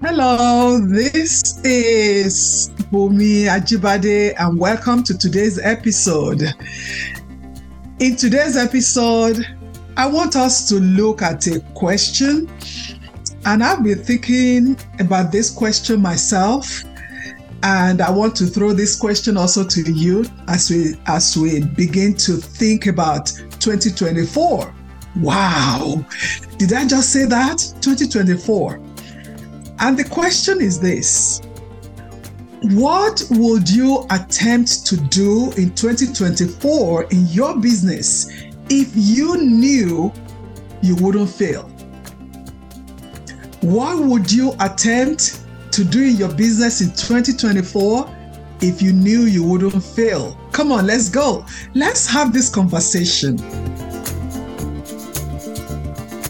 Hello, this is Bunmi Ajibade, and welcome to today's episode. In today's episode, I want us to look at a question, and I've been thinking about this question myself, and I want to throw this question also to you as we begin to think about 2024. Wow, did I just say that? 2024. And the question is this: what would you attempt to do in 2024 in your business if you knew you wouldn't fail? What would you attempt to do in your business in 2024 if you knew you wouldn't fail? Come on, let's go. Let's have this conversation.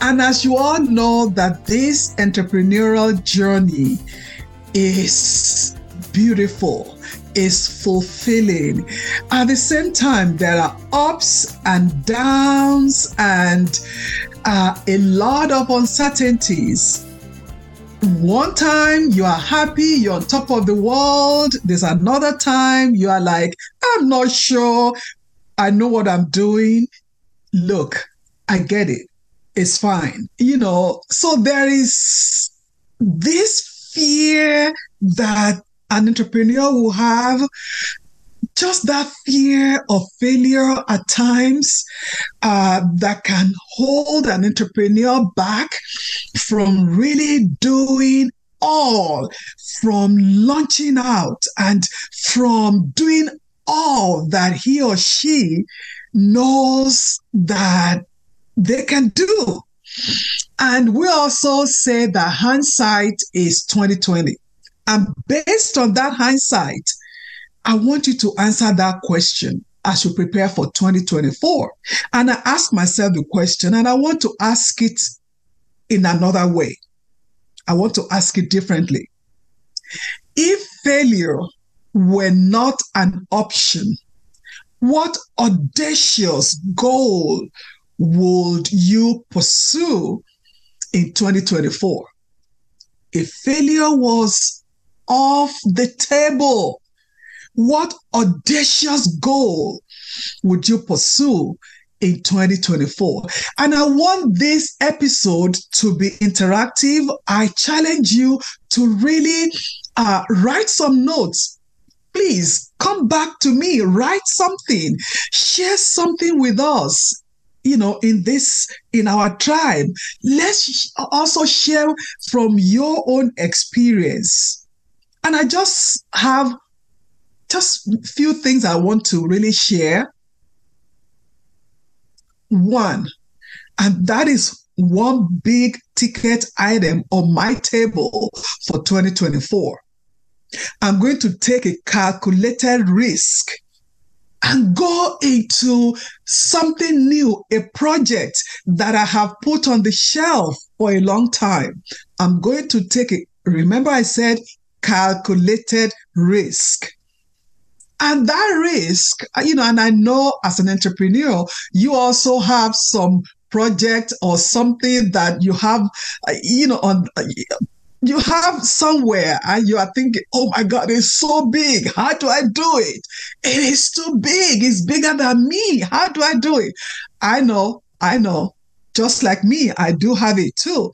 And as you all know, that this entrepreneurial journey is beautiful, is fulfilling. At the same time, there are ups and downs and a lot of uncertainties. One time you are happy, you're on top of the world. There's another time you are like, I'm not sure I know what I'm doing. Look, I get it. It's fine. So there is this fear that an entrepreneur will have, just that fear of failure at times that can hold an entrepreneur back from really doing all, from launching out and from doing all that he or she knows that they can do. And we also say that hindsight is 20/20. And based on that hindsight, I want you to answer that question as you prepare for 2024. And I ask myself the question, and I want to ask it in another way. I want to ask it differently. If failure were not an option, what audacious goal would you pursue in 2024? If failure was off the table, what audacious goal would you pursue in 2024? And I want this episode to be interactive. I challenge you to really write some notes. Please come back to me, write something, share something with us. In our tribe, let's also share from your own experience. And I just have few things I want to really share. One, and that is one big ticket item on my table for 2024. I'm going to take a calculated risk and go into something new, a project that I have put on the shelf for a long time. I'm going to take it. Remember I said calculated risk. And that risk, and I know as an entrepreneur, you also have some project or something that you have, you have somewhere and you are thinking, oh my God, it's so big. How do I do it? It is too big. It's bigger than me. How do I do it? I know. Just like me, I do have it too.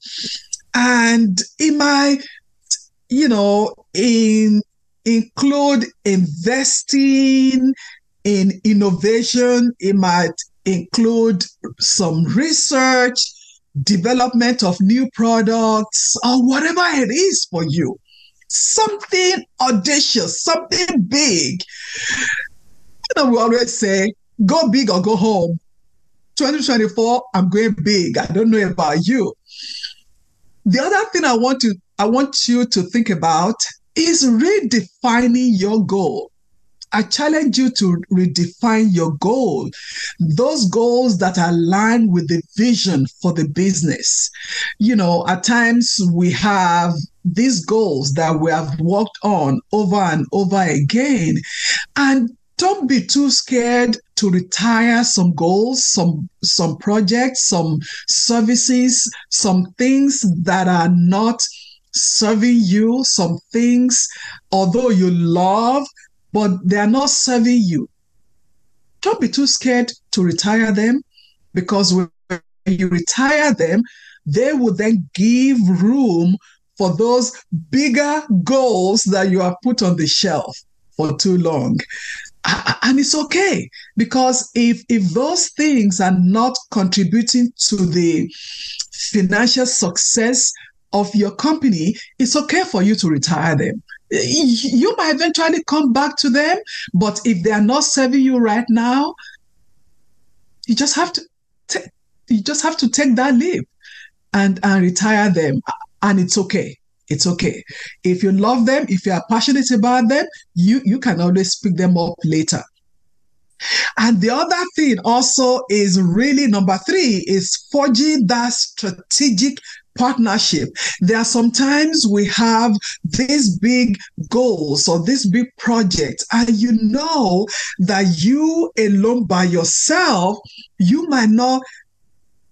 And it might, include investing in innovation. It might include some research, development of new products, or whatever it is for you. Something audacious, something big. We always say, go big or go home. 2024, I'm going big. I don't know about you. The other thing I want you to think about is redefining your goal. I challenge you to redefine your goal, those goals that align with the vision for the business. You know, at times we have these goals that we have worked on over and over again. And don't be too scared to retire some goals, some projects, some services, some things that are not serving you, some things, although you love, but they are not serving you. Don't be too scared to retire them, because when you retire them, they will then give room for those bigger goals that you have put on the shelf for too long. And it's okay, because if those things are not contributing to the financial success of your company, it's okay for you to retire them. You might eventually come back to them, but if they are not serving you right now, you just have to take that leap and retire them. And it's okay. It's okay. If you love them, if you are passionate about them, you can always pick them up later. And the other thing also is really number three is forging that strategic partnership. There are sometimes we have these big goals or this big project, and you know that you alone by yourself, you might not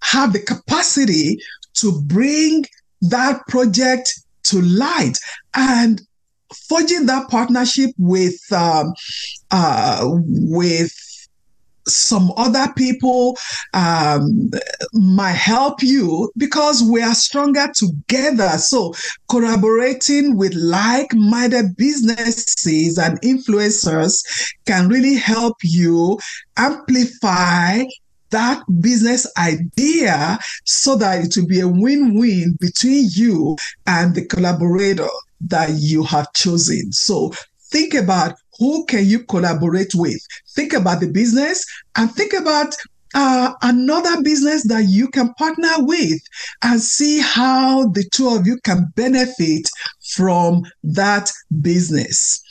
have the capacity to bring that project to light. And forging that partnership with some other people might help you, because we are stronger together. So collaborating with like-minded businesses and influencers can really help you amplify that business idea so that it will be a win-win between you and the collaborator that you have chosen. So think about who can you collaborate with. Think about the business and think about another business that you can partner with, and see how the two of you can benefit from that business.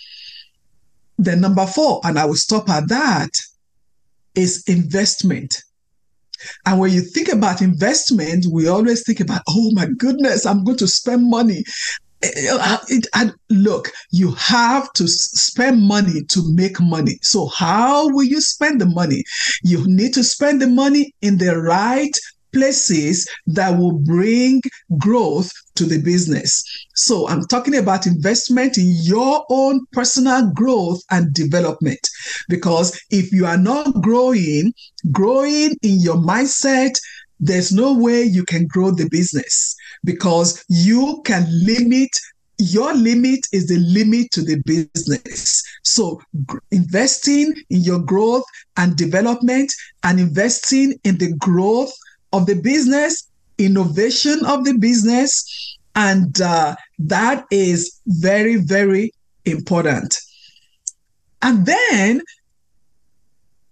Then number four, and I will stop at that, is investment. And when you think about investment, we always think about, oh my goodness, I'm going to spend money. And look, you have to spend money to make money. So how will you spend the money? You need to spend the money in the right places that will bring growth to the business. So I'm talking about investment in your own personal growth and development, because if you are not growing in your mindset, there's no way you can grow the business, because you can limit. Your limit is the limit to the business. So investing in your growth and development, and investing in the growth of the business, innovation of the business, and that is very, very important. And then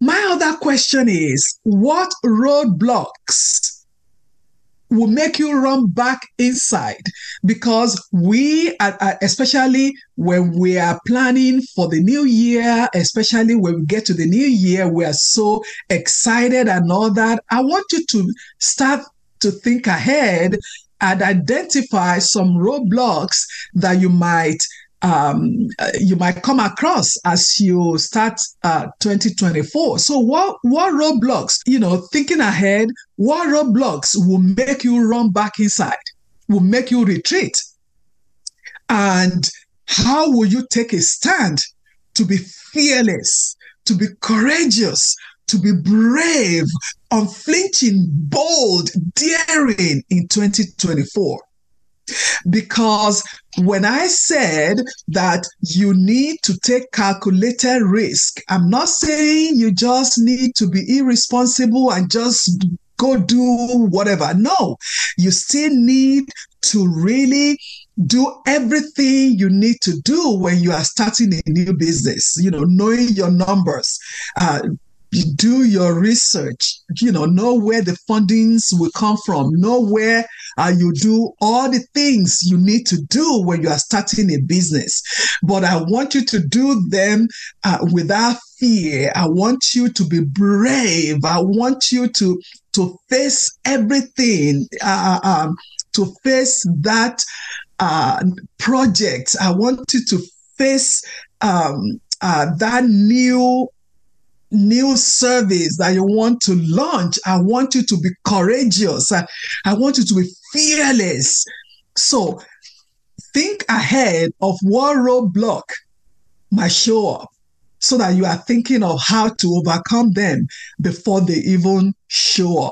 my other question is, what roadblocks will make you run back inside? Because we, especially when we are planning for the new year, especially when we get to the new year, we are so excited and all that. I want you to start to think ahead and identify some roadblocks that you might come across as you start 2024. So what roadblocks, thinking ahead, what roadblocks will make you run back inside, will make you retreat? And how will you take a stand to be fearless, to be courageous, to be brave, unflinching, bold, daring in 2024? Because when I said that you need to take calculated risk, I'm not saying you just need to be irresponsible and just go do whatever. No, you still need to really do everything you need to do when you are starting a new business, knowing your numbers, do your research, know where the fundings will come from, know where you do all the things you need to do when you are starting a business. But I want you to do them without fear. I want you to be brave. I want you to face everything, to face that project. I want you to face that new service that you want to launch. I want you to be courageous. I want you to be fearless. So think ahead of what roadblock might show up so that you are thinking of how to overcome them before they even show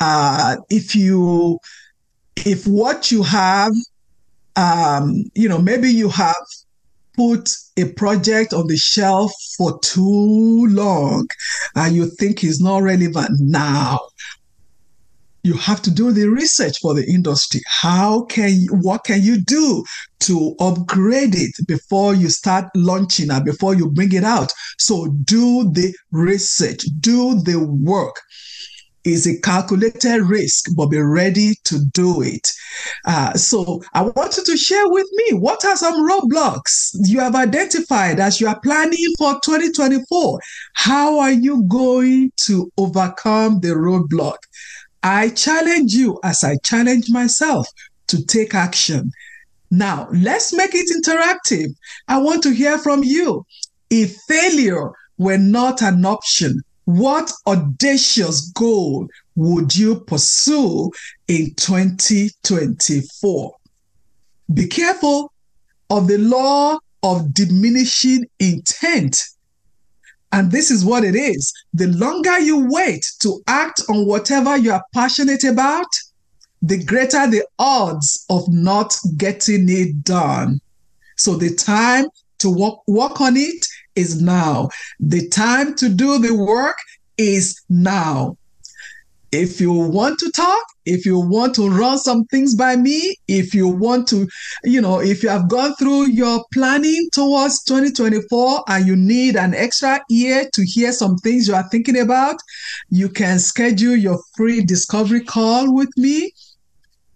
up. If what you have, maybe you have put a project on the shelf for too long and you think it's not relevant now. You have to do the research for the industry. What can you do to upgrade it before you start launching and before you bring it out? So do the research, do the work. Is a calculated risk, but be ready to do it. So I want you to share with me, what are some roadblocks you have identified as you are planning for 2024? How are you going to overcome the roadblock? I challenge you, as I challenge myself, to take action. Now, let's make it interactive. I want to hear from you. If failure were not an option, what audacious goal would you pursue in 2024? Be careful of the law of diminishing intent. And this is what it is. The longer you wait to act on whatever you are passionate about, the greater the odds of not getting it done. So the time to work on it is now. The time to do the work is now. If you want to talk, if you want to run some things by me, if you want to, if you have gone through your planning towards 2024 and you need an extra ear to hear some things you are thinking about, you can schedule your free discovery call with me.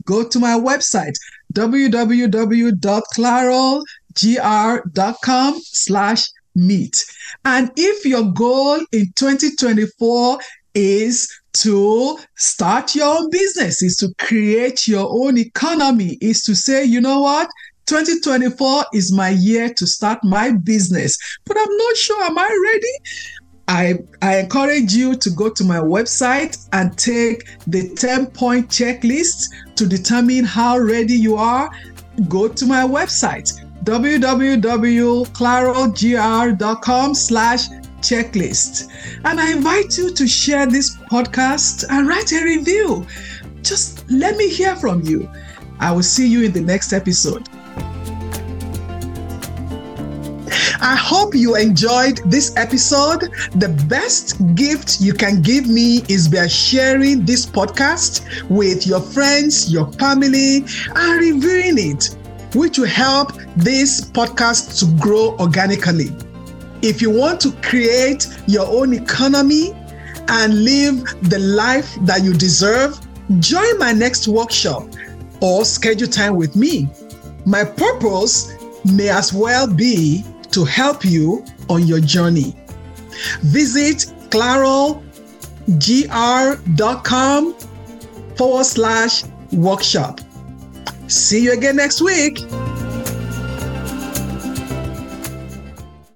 Go to my website, www.clarolgr.com/meet. And if your goal in 2024 is to start your own business, is to create your own economy, is to say, you know what, 2024 is my year to start my business, but I'm not sure, am I ready? I encourage you to go to my website and take the 10-point checklist to determine how ready you are. Go to my website, www.clarolgr.com/checklist. And I invite you to share this podcast and write a review. Just let me hear from you. I will see you in the next episode. I hope you enjoyed this episode. The best gift you can give me is by sharing this podcast with your friends, your family, and reviewing it, which will help this podcast to grow organically. If you want to create your own economy and live the life that you deserve, join my next workshop or schedule time with me. My purpose may as well be to help you on your journey. Visit clarolgr.com/workshop. See you again next week.